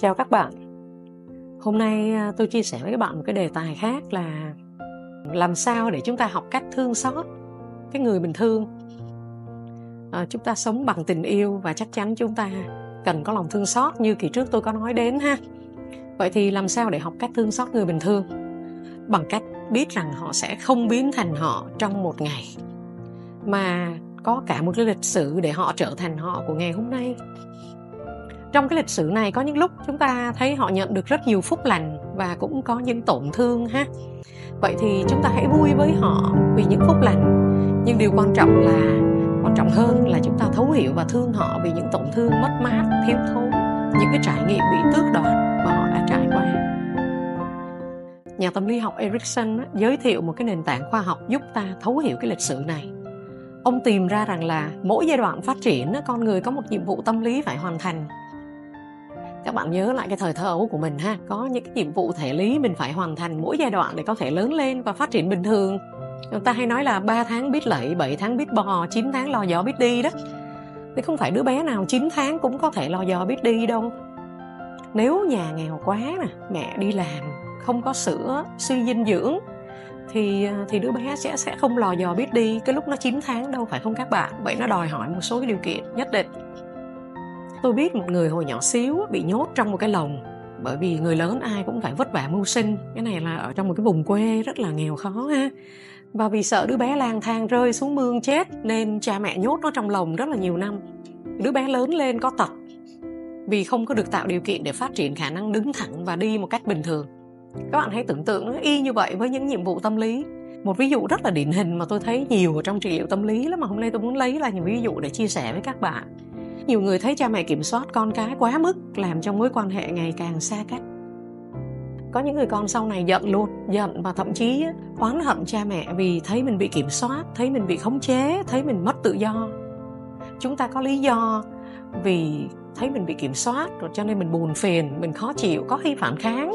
Chào các bạn. Hôm nay tôi chia sẻ với các bạn một cái đề tài khác là làm sao để chúng ta học cách thương xót cái người mình thương. Chúng ta sống bằng tình yêu và chắc chắn chúng ta cần có lòng thương xót như kỳ trước tôi có nói đến ha. Vậy thì làm sao để học cách thương xót người bình thường? Bằng cách biết rằng họ sẽ không biến thành họ trong một ngày, mà có cả một cái lịch sử để họ trở thành họ của ngày hôm nay. Trong cái lịch sử này có những lúc chúng ta thấy họ nhận được rất nhiều phúc lành và cũng có những tổn thương ha. Vậy thì chúng ta hãy vui với họ vì những phúc lành, nhưng điều quan trọng hơn là chúng ta thấu hiểu và thương họ vì những tổn thương, mất mát, thiếu thốn, những cái trải nghiệm bị tước đoạt mà họ đã trải qua. Nhà tâm lý học Erikson giới thiệu một cái nền tảng khoa học giúp ta thấu hiểu cái lịch sử này. Ông tìm ra rằng là mỗi giai đoạn phát triển con người có một nhiệm vụ tâm lý phải hoàn thành. Các bạn nhớ lại cái thời thơ ấu của mình ha, có những cái nhiệm vụ thể lý mình phải hoàn thành mỗi giai đoạn để có thể lớn lên và phát triển bình thường. Người ta hay nói là 3 tháng biết lạy, 7 tháng biết bò, 9 tháng lò dò biết đi đó. Thế không phải đứa bé nào 9 tháng cũng có thể lò dò biết đi đâu. Nếu nhà nghèo quá nè, mẹ đi làm, không có sữa, suy dinh dưỡng thì đứa bé sẽ không lò dò biết đi cái lúc nó 9 tháng đâu, phải không các bạn? Vậy nó đòi hỏi một số cái điều kiện nhất định. Tôi biết một người hồi nhỏ xíu bị nhốt trong một cái lồng, bởi vì người lớn ai cũng phải vất vả mưu sinh. Cái này là ở trong một cái vùng quê rất là nghèo khó ha. Và vì sợ đứa bé lang thang rơi xuống mương chết nên cha mẹ nhốt nó trong lồng rất là nhiều năm. Đứa bé lớn lên có tật vì không có được tạo điều kiện để phát triển khả năng đứng thẳng và đi một cách bình thường. Các bạn hãy tưởng tượng y như vậy với những nhiệm vụ tâm lý. Một ví dụ rất là điển hình mà tôi thấy nhiều ở trong trị liệu tâm lý lắm, mà hôm nay tôi muốn lấy là những ví dụ để chia sẻ với các bạn. Nhiều người thấy cha mẹ kiểm soát con cái quá mức làm cho mối quan hệ ngày càng xa cách. Có những người con sau này giận luôn, giận và thậm chí oán hận cha mẹ vì thấy mình bị kiểm soát, thấy mình bị khống chế, thấy mình mất tự do. Chúng ta có lý do vì thấy mình bị kiểm soát rồi cho nên mình buồn phiền, mình khó chịu, có khi phản kháng.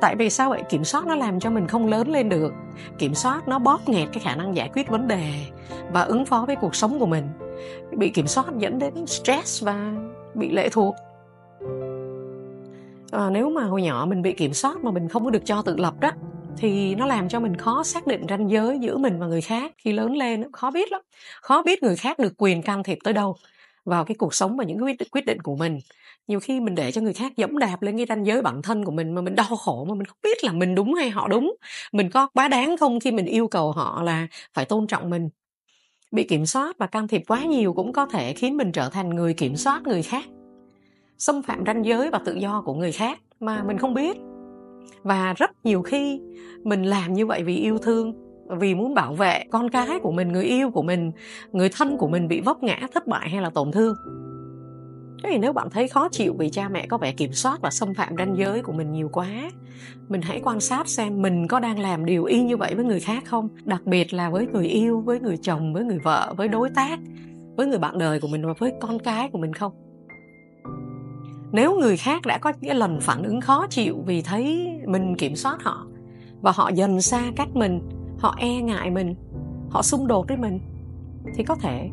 Tại vì sao vậy? Kiểm soát nó làm cho mình không lớn lên được. Kiểm soát nó bóp nghẹt cái khả năng giải quyết vấn đề và ứng phó với cuộc sống của mình. Bị kiểm soát dẫn đến stress và bị lệ thuộc. Nếu mà hồi nhỏ mình bị kiểm soát mà mình không có được cho tự lập đó, thì nó làm cho mình khó xác định ranh giới giữa mình và người khác. Khi lớn lên khó biết lắm, khó biết người khác được quyền can thiệp tới đâu vào cái cuộc sống và những quyết định của mình. Nhiều khi mình để cho người khác dẫm đạp lên cái ranh giới bản thân của mình mà mình đau khổ, mà mình không biết là mình đúng hay họ đúng. Mình có quá đáng không khi mình yêu cầu họ là phải tôn trọng mình. Bị kiểm soát và can thiệp quá nhiều cũng có thể khiến mình trở thành người kiểm soát người khác, xâm phạm ranh giới và tự do của người khác mà mình không biết. Và rất nhiều khi mình làm như vậy vì yêu thương, vì muốn bảo vệ con cái của mình, người yêu của mình, người thân của mình bị vấp ngã, thất bại hay là tổn thương. Thế thì nếu bạn thấy khó chịu vì cha mẹ có vẻ kiểm soát và xâm phạm ranh giới của mình nhiều quá, mình hãy quan sát xem mình có đang làm điều y như vậy với người khác không, đặc biệt là với người yêu, với người chồng, với người vợ, với đối tác, với người bạn đời của mình và với con cái của mình không. Nếu người khác đã có những lần phản ứng khó chịu vì thấy mình kiểm soát họ và họ dần xa cách mình, họ e ngại mình, họ xung đột với mình, thì có thể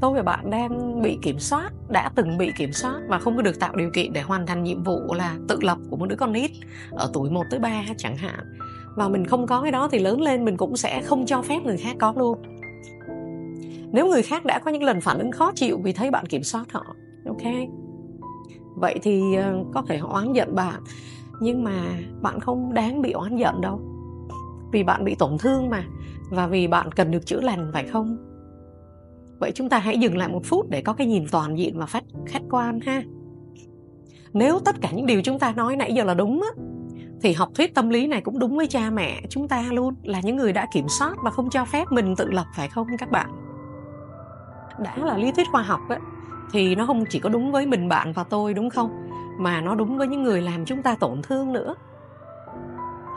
tôi và bạn đang bị kiểm soát, đã từng bị kiểm soát và không có được tạo điều kiện để hoàn thành nhiệm vụ là tự lập của một đứa con nít ở tuổi 1 tới 3 chẳng hạn. Và mình không có cái đó thì lớn lên mình cũng sẽ không cho phép người khác có luôn. Nếu người khác đã có những lần phản ứng khó chịu vì thấy bạn kiểm soát họ, ok, vậy thì có thể họ oán giận bạn, nhưng mà bạn không đáng bị oán giận đâu, vì bạn bị tổn thương mà, và vì bạn cần được chữa lành, phải không? Vậy chúng ta hãy dừng lại một phút để có cái nhìn toàn diện và khách quan ha. Nếu tất cả những điều chúng ta nói nãy giờ là đúng á, thì học thuyết tâm lý này cũng đúng với cha mẹ chúng ta luôn, là những người đã kiểm soát và không cho phép mình tự lập, phải không các bạn? Đã là lý thuyết khoa học á, thì nó không chỉ có đúng với mình, bạn và tôi, đúng không? Mà nó đúng với những người làm chúng ta tổn thương nữa.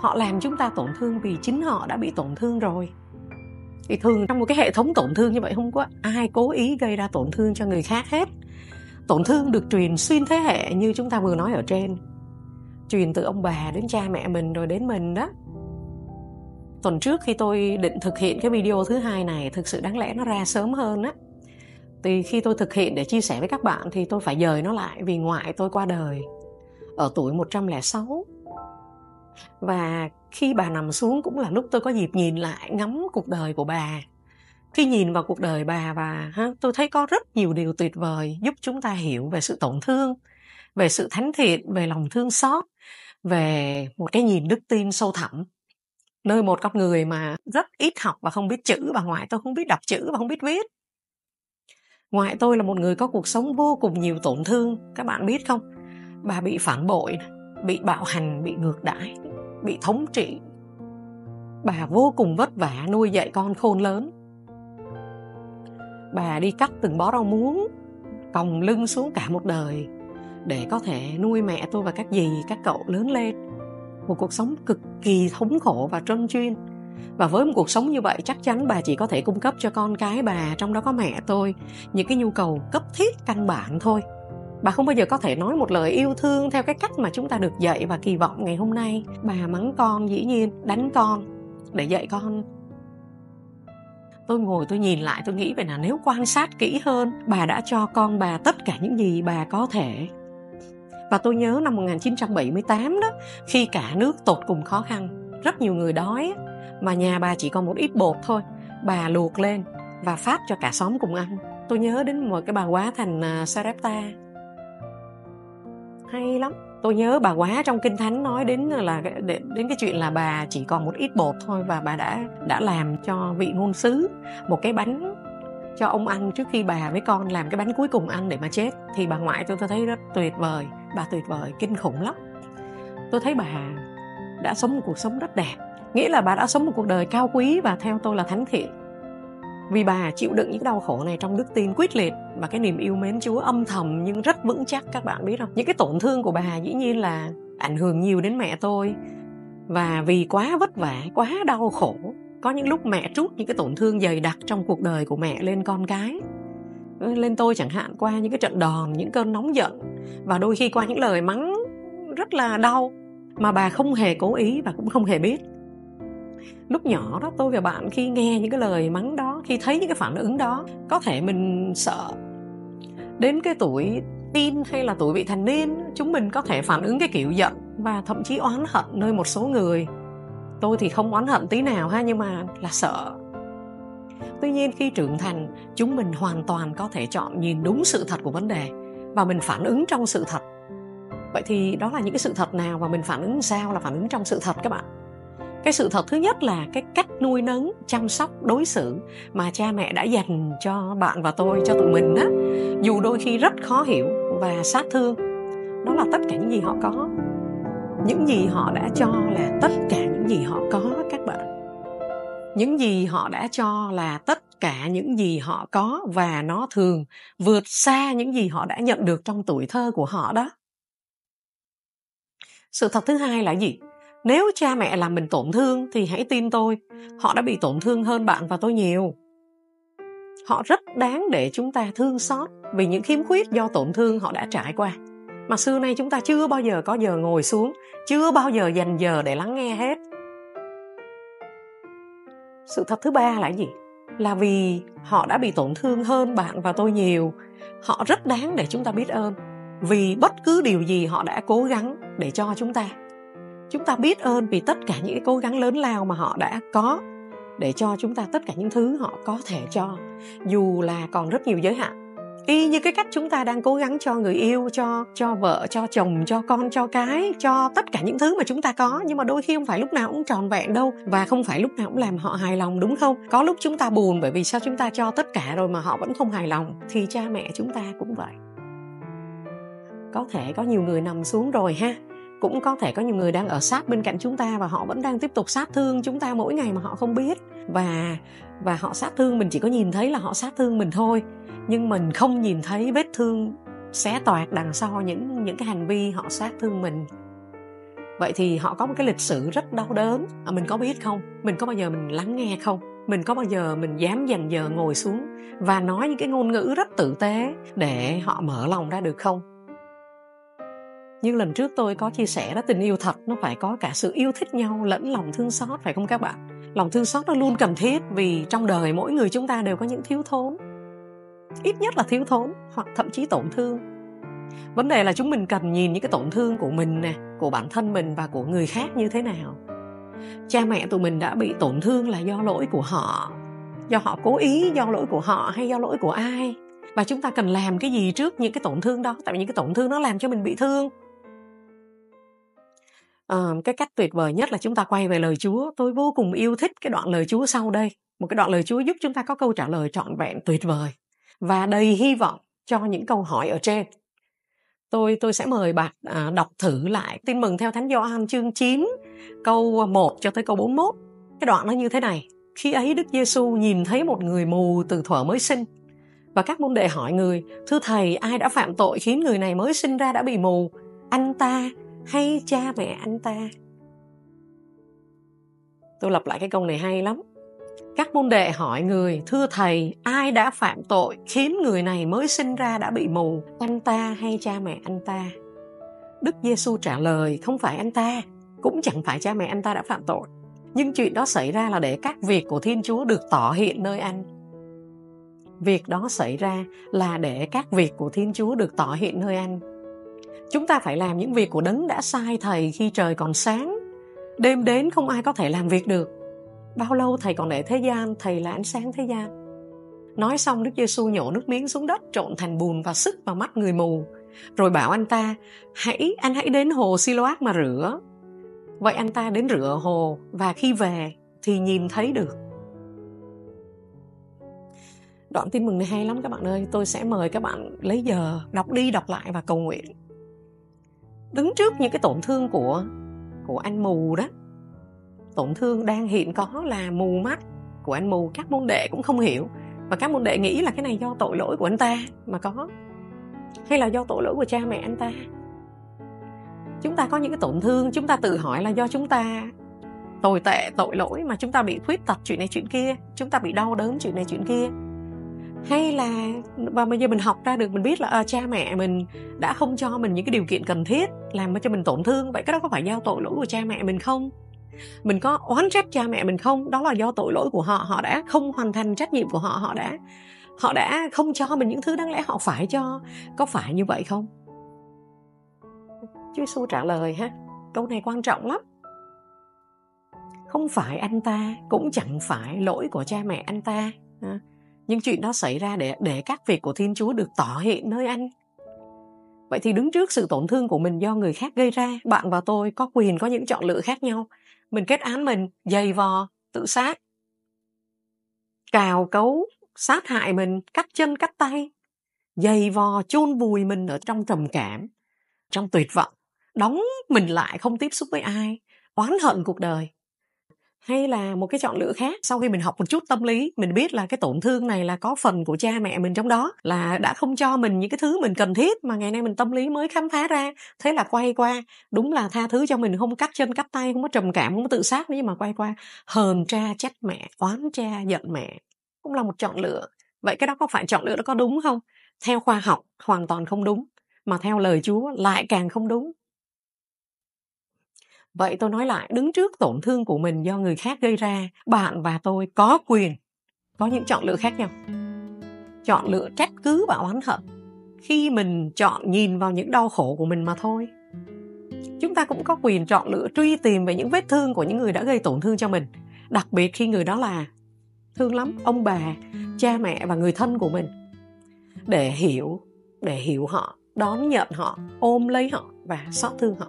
Họ làm chúng ta tổn thương vì chính họ đã bị tổn thương rồi. Thì thường trong một cái hệ thống tổn thương như vậy không có ai cố ý gây ra tổn thương cho người khác hết. Tổn thương được truyền xuyên thế hệ như chúng ta vừa nói ở trên. Truyền từ ông bà đến cha mẹ mình rồi đến mình đó. Tuần trước khi tôi định thực hiện cái video thứ 2 này, thực sự đáng lẽ nó ra sớm hơn á, thì khi tôi thực hiện để chia sẻ với các bạn thì tôi phải dời nó lại vì ngoại tôi qua đời. ở tuổi 106. Và khi bà nằm xuống cũng là lúc tôi có dịp nhìn lại, ngắm cuộc đời của bà. Khi nhìn vào cuộc đời bà và tôi thấy có rất nhiều điều tuyệt vời giúp chúng ta hiểu về sự tổn thương, về sự thánh thiện, về lòng thương xót, về một cái nhìn đức tin sâu thẳm. Nơi một con người mà rất ít học và không biết chữ, bà ngoại tôi không biết đọc chữ và không biết viết. Ngoại tôi là một người có cuộc sống vô cùng nhiều tổn thương, các bạn biết không? Bà bị phản bội, bị bạo hành, bị ngược đãi, bị thống trị. Bà vô cùng vất vả nuôi dạy con khôn lớn. Bà đi cắt từng bó rau muống, còng lưng xuống cả một đời để có thể nuôi mẹ tôi và các dì, các cậu lớn lên. Một cuộc sống cực kỳ thống khổ và trơn chuyên. Và với một cuộc sống như vậy, chắc chắn bà chỉ có thể cung cấp cho con cái bà, trong đó có mẹ tôi, những cái nhu cầu cấp thiết căn bản thôi. Bà không bao giờ có thể nói một lời yêu thương theo cái cách mà chúng ta được dạy và kỳ vọng ngày hôm nay. Bà mắng con, dĩ nhiên đánh con để dạy con. Tôi ngồi tôi nhìn lại, tôi nghĩ về là nếu quan sát kỹ hơn, bà đã cho con bà tất cả những gì bà có thể. Và tôi nhớ năm 1978 đó, khi cả nước tột cùng khó khăn, rất nhiều người đói, mà nhà bà chỉ còn một ít bột thôi, bà luộc lên và phát cho cả xóm cùng ăn. Tôi nhớ đến một cái bà quá thành Sarepta, hay lắm. Tôi nhớ bà quá trong Kinh Thánh nói đến cái chuyện là bà chỉ còn một ít bột thôi, và bà đã làm cho vị ngôn sứ một cái bánh cho ông ăn trước khi bà với con làm cái bánh cuối cùng ăn để mà chết. Thì bà ngoại tôi thấy rất tuyệt vời, bà tuyệt vời, kinh khủng lắm. Tôi thấy bà đã sống một cuộc sống rất đẹp, nghĩa là bà đã sống một cuộc đời cao quý và theo tôi là thánh thiện. Vì bà chịu đựng những đau khổ này trong đức tin quyết liệt và cái niềm yêu mến Chúa âm thầm nhưng rất vững chắc, các bạn biết không? Những cái tổn thương của bà dĩ nhiên là ảnh hưởng nhiều đến mẹ tôi. Và vì quá vất vả, quá đau khổ, có những lúc mẹ trút những cái tổn thương dày đặc trong cuộc đời của mẹ lên con cái, lên tôi chẳng hạn, qua những cái trận đòn, những cơn nóng giận, và đôi khi qua những lời mắng rất là đau mà bà không hề cố ý và cũng không hề biết. Lúc nhỏ đó, tôi và bạn khi nghe những cái lời mắng đó, khi thấy những cái phản ứng đó, có thể mình sợ. Đến cái tuổi teen hay là tuổi vị thành niên, chúng mình có thể phản ứng cái kiểu giận và thậm chí oán hận nơi một số người. Tôi thì không oán hận tí nào ha, nhưng mà là sợ. Tuy nhiên khi trưởng thành, chúng mình hoàn toàn có thể chọn nhìn đúng sự thật của vấn đề và mình phản ứng trong sự thật. Vậy thì đó là những cái sự thật nào và mình phản ứng sao là phản ứng trong sự thật các bạn? Cái sự thật thứ nhất là cái cách nuôi nấng, chăm sóc, đối xử mà cha mẹ đã dành cho bạn và tôi, cho tụi mình á, dù đôi khi rất khó hiểu và sát thương. Đó là tất cả những gì họ có, những gì họ đã cho là tất cả những gì họ có các bạn. Những gì họ đã cho là tất cả những gì họ có, và nó thường vượt xa những gì họ đã nhận được trong tuổi thơ của họ đó. Sự thật thứ hai là gì? Nếu cha mẹ làm mình tổn thương thì hãy tin tôi, họ đã bị tổn thương hơn bạn và tôi nhiều. Họ rất đáng để chúng ta thương xót vì những khiếm khuyết do tổn thương họ đã trải qua. Mà xưa nay chúng ta chưa bao giờ có giờ ngồi xuống, chưa bao giờ dành giờ để lắng nghe hết. Sự thật thứ ba là gì? Là vì họ đã bị tổn thương hơn bạn và tôi nhiều, họ rất đáng để chúng ta biết ơn. Vì bất cứ điều gì họ đã cố gắng để cho chúng ta biết ơn vì tất cả những cố gắng lớn lao mà họ đã có để cho chúng ta tất cả những thứ họ có thể cho, dù là còn rất nhiều giới hạn. Y như cái cách chúng ta đang cố gắng cho người yêu, cho vợ, cho chồng, cho con, cho cái, cho tất cả những thứ mà chúng ta có, nhưng mà đôi khi không phải lúc nào cũng tròn vẹn đâu, và không phải lúc nào cũng làm họ hài lòng, đúng không? Có lúc chúng ta buồn bởi vì sao chúng ta cho tất cả rồi mà họ vẫn không hài lòng, thì cha mẹ chúng ta cũng vậy. Có thể có nhiều người nằm xuống rồi ha, cũng có thể có nhiều người đang ở sát bên cạnh chúng ta và họ vẫn đang tiếp tục sát thương chúng ta mỗi ngày mà họ không biết. Và họ sát thương mình, chỉ có nhìn thấy là họ sát thương mình thôi, nhưng mình không nhìn thấy vết thương xé toạc đằng sau những cái hành vi họ sát thương mình. Vậy thì họ có một cái lịch sử rất đau đớn, mình có biết không? Mình có bao giờ mình lắng nghe không? Mình có bao giờ mình dám dành giờ ngồi xuống và nói những cái ngôn ngữ rất tử tế để họ mở lòng ra được không? Như lần trước tôi có chia sẻ đó, tình yêu thật nó phải có cả sự yêu thích nhau lẫn lòng thương xót, phải không các bạn? Lòng thương xót nó luôn cần thiết vì trong đời mỗi người chúng ta đều có những thiếu thốn, ít nhất là thiếu thốn hoặc thậm chí tổn thương. Vấn đề là chúng mình cần nhìn những cái tổn thương của mình nè, của bản thân mình và của người khác như thế nào. Cha mẹ tụi mình đã bị tổn thương là do lỗi của họ, do họ cố ý, do lỗi của họ hay do lỗi của ai. Và chúng ta cần làm cái gì trước những cái tổn thương đó, tại vì những cái tổn thương nó làm cho mình bị thương. Cái cách tuyệt vời nhất là chúng ta quay về lời Chúa. Tôi vô cùng yêu thích cái đoạn lời Chúa sau đây. Một cái đoạn lời Chúa giúp chúng ta có câu trả lời trọn vẹn, tuyệt vời và đầy hy vọng cho những câu hỏi ở trên. Tôi sẽ mời bạn đọc thử lại Tin mừng theo Thánh Gioan chương 9 câu 1 cho tới câu 41. Cái đoạn nó như thế này: Khi ấy Đức Giêsu nhìn thấy một người mù từ thuở mới sinh, và các môn đệ hỏi người: Thưa thầy, ai đã phạm tội khiến người này mới sinh ra đã bị mù, anh ta hay cha mẹ anh ta? Tôi lặp lại cái câu này hay lắm. Các môn đệ hỏi người: Thưa thầy, ai đã phạm tội khiến người này mới sinh ra đã bị mù, anh ta hay cha mẹ anh ta? Đức Giêsu trả lời: Không phải anh ta, cũng chẳng phải cha mẹ anh ta đã phạm tội, nhưng chuyện đó xảy ra là để các việc của Thiên Chúa được tỏ hiện nơi anh. Việc đó xảy ra là để các việc của Thiên Chúa được tỏ hiện nơi anh. Chúng ta phải làm những việc của Đấng đã sai Thầy khi trời còn sáng. Đêm đến không ai có thể làm việc được. Bao lâu Thầy còn để thế gian, Thầy là ánh sáng thế gian. Nói xong Đức Giêsu nhổ nước miếng xuống đất, trộn thành bùn và sức vào mắt người mù, rồi bảo anh ta: Anh hãy đến hồ Siloác mà rửa. Vậy anh ta đến rửa hồ, và khi về thì nhìn thấy được. Đoạn tin mừng này hay lắm các bạn ơi. Tôi sẽ mời các bạn lấy giờ đọc đi đọc lại và cầu nguyện. Đứng trước những cái tổn thương của anh mù đó, tổn thương đang hiện có là mù mắt của anh mù, các môn đệ cũng không hiểu. Và các môn đệ nghĩ là cái này do tội lỗi của anh ta mà có, hay là do tội lỗi của cha mẹ anh ta. Chúng ta có những cái tổn thương, chúng ta tự hỏi là do chúng ta tồi tệ, tội lỗi mà chúng ta bị khuyết tật chuyện này chuyện kia, chúng ta bị đau đớn chuyện này chuyện kia. Hay là, và bây giờ mình học ra được, mình biết là cha mẹ mình đã không cho mình những cái điều kiện cần thiết làm cho mình tổn thương. Vậy cái đó có phải do tội lỗi của cha mẹ mình không? Mình có oán trách cha mẹ mình không? Đó là do tội lỗi của họ, họ đã không hoàn thành trách nhiệm của họ, họ đã không cho mình những thứ đáng lẽ họ phải cho. Có phải như vậy không? Chúa Giêsu trả lời ha, câu này quan trọng lắm. Không phải anh ta, cũng chẳng phải lỗi của cha mẹ anh ta. Nhưng chuyện đó xảy ra để các việc của Thiên Chúa được tỏ hiện nơi anh. Vậy thì đứng trước sự tổn thương của mình do người khác gây ra, bạn và tôi có quyền có những chọn lựa khác nhau. Mình kết án mình, giày vò, tự sát, cào cấu, sát hại mình, cắt chân cắt tay, giày vò, chôn vùi mình ở trong trầm cảm, trong tuyệt vọng, đóng mình lại không tiếp xúc với ai, oán hận cuộc đời. Hay là một cái chọn lựa khác, sau khi mình học một chút tâm lý, mình biết là cái tổn thương này là có phần của cha mẹ mình trong đó, là đã không cho mình những cái thứ mình cần thiết mà ngày nay mình tâm lý mới khám phá ra. Thế là quay qua, đúng là tha thứ cho mình, không cắt chân cắt tay, không có trầm cảm, không có tự sát nữa, nhưng mà quay qua hờn cha, trách mẹ, oán cha, giận mẹ, cũng là một chọn lựa. Vậy cái đó có phải chọn lựa đó có đúng không? Theo khoa học hoàn toàn không đúng, mà theo lời Chúa lại càng không đúng. Vậy tôi nói lại, đứng trước tổn thương của mình do người khác gây ra, bạn và tôi có quyền có những chọn lựa khác nhau. Chọn lựa trách cứ và oán hận, khi mình chọn nhìn vào những đau khổ của mình mà thôi. Chúng ta cũng có quyền chọn lựa truy tìm về những vết thương của những người đã gây tổn thương cho mình, đặc biệt khi người đó là thương lắm, ông bà, cha mẹ và người thân của mình, để hiểu họ, đón nhận họ, ôm lấy họ và xót thương họ.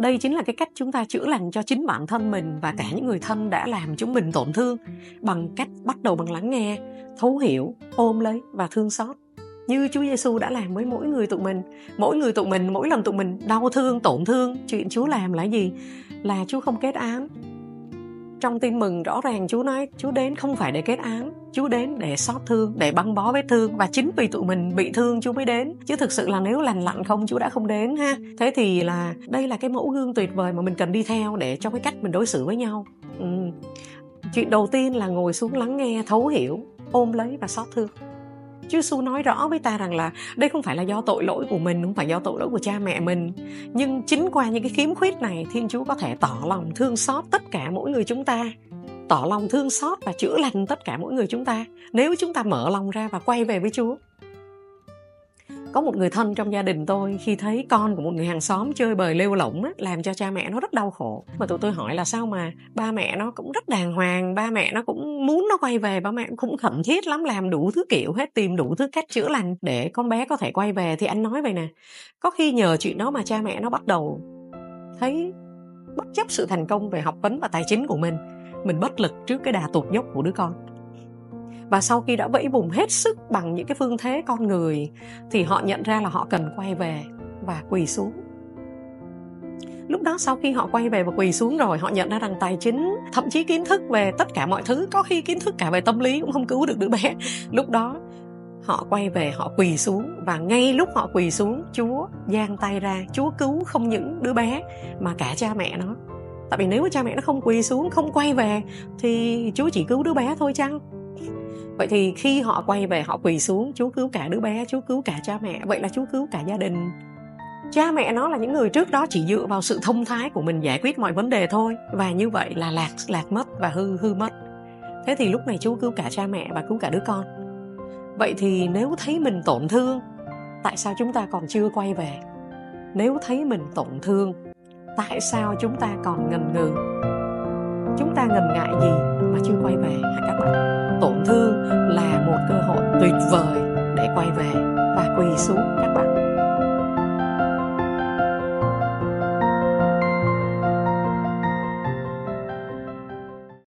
Đây chính là cái cách chúng ta chữa lành cho chính bản thân mình và cả những người thân đã làm chúng mình tổn thương, bằng cách bắt đầu bằng lắng nghe, thấu hiểu, ôm lấy và thương xót. Như Chúa Giêsu đã làm với mỗi người tụi mình. Mỗi người tụi mình, mỗi lần tụi mình đau thương, tổn thương, chuyện Chúa làm là gì? Là Chúa không kết án. Trong Tin mừng rõ ràng Chúa nói Chúa đến không phải để kết án, Chúa đến để xót thương, để băng bó vết thương. Và chính vì tụi mình bị thương Chúa mới đến, chứ thực sự là nếu lành lặn không Chúa đã không đến ha. Thế thì là đây là cái mẫu gương tuyệt vời mà mình cần đi theo để cho cái cách mình đối xử với nhau. Chuyện đầu tiên là ngồi xuống lắng nghe, thấu hiểu, ôm lấy và xót thương. Chúa Giêsu nói rõ với ta rằng là đây không phải là do tội lỗi của mình, không phải do tội lỗi của cha mẹ mình, nhưng chính qua những cái khiếm khuyết này, Thiên Chúa có thể tỏ lòng thương xót tất cả mỗi người chúng ta, tỏ lòng thương xót và chữa lành tất cả mỗi người chúng ta, nếu chúng ta mở lòng ra và quay về với Chúa. Có một người thân trong gia đình tôi khi thấy con của một người hàng xóm chơi bời lêu lỏng á, làm cho cha mẹ nó rất đau khổ. Mà tụi tôi hỏi là sao mà ba mẹ nó cũng rất đàng hoàng, ba mẹ nó cũng muốn nó quay về, ba mẹ cũng khẩn thiết lắm, làm đủ thứ kiểu hết, tìm đủ thứ cách chữa lành để con bé có thể quay về. Thì anh nói vậy nè, có khi nhờ chuyện đó mà cha mẹ nó bắt đầu thấy bất chấp sự thành công về học vấn và tài chính của mình bất lực trước cái đà tụt dốc của đứa con. Và sau khi đã vẫy vùng hết sức bằng những cái phương thế con người thì họ nhận ra là họ cần quay về và quỳ xuống. Lúc đó sau khi họ quay về và quỳ xuống rồi, họ nhận ra rằng tài chính, thậm chí kiến thức về tất cả mọi thứ, có khi kiến thức cả về tâm lý cũng không cứu được đứa bé. Lúc đó họ quay về, họ quỳ xuống, và ngay lúc họ quỳ xuống, Chúa giang tay ra, Chúa cứu không những đứa bé mà cả cha mẹ nó. Tại vì nếu mà cha mẹ nó không quỳ xuống, không quay về thì Chúa chỉ cứu đứa bé thôi chăng? Vậy thì khi họ quay về, họ quỳ xuống, Chúa cứu cả đứa bé, Chúa cứu cả cha mẹ. Vậy là Chúa cứu cả gia đình. Cha mẹ nó là những người trước đó chỉ dựa vào sự thông thái của mình giải quyết mọi vấn đề thôi, và như vậy là lạc mất và hư mất. Thế thì lúc này Chúa cứu cả cha mẹ và cứu cả đứa con. Vậy thì nếu thấy mình tổn thương, tại sao chúng ta còn chưa quay về? Nếu thấy mình tổn thương, tại sao chúng ta còn ngần ngừ? Chúng ta ngần ngại gì mà chưa quay về hả các bạn? Tổn thương là một cơ hội tuyệt vời để quay về và quỳ xuống các bạn.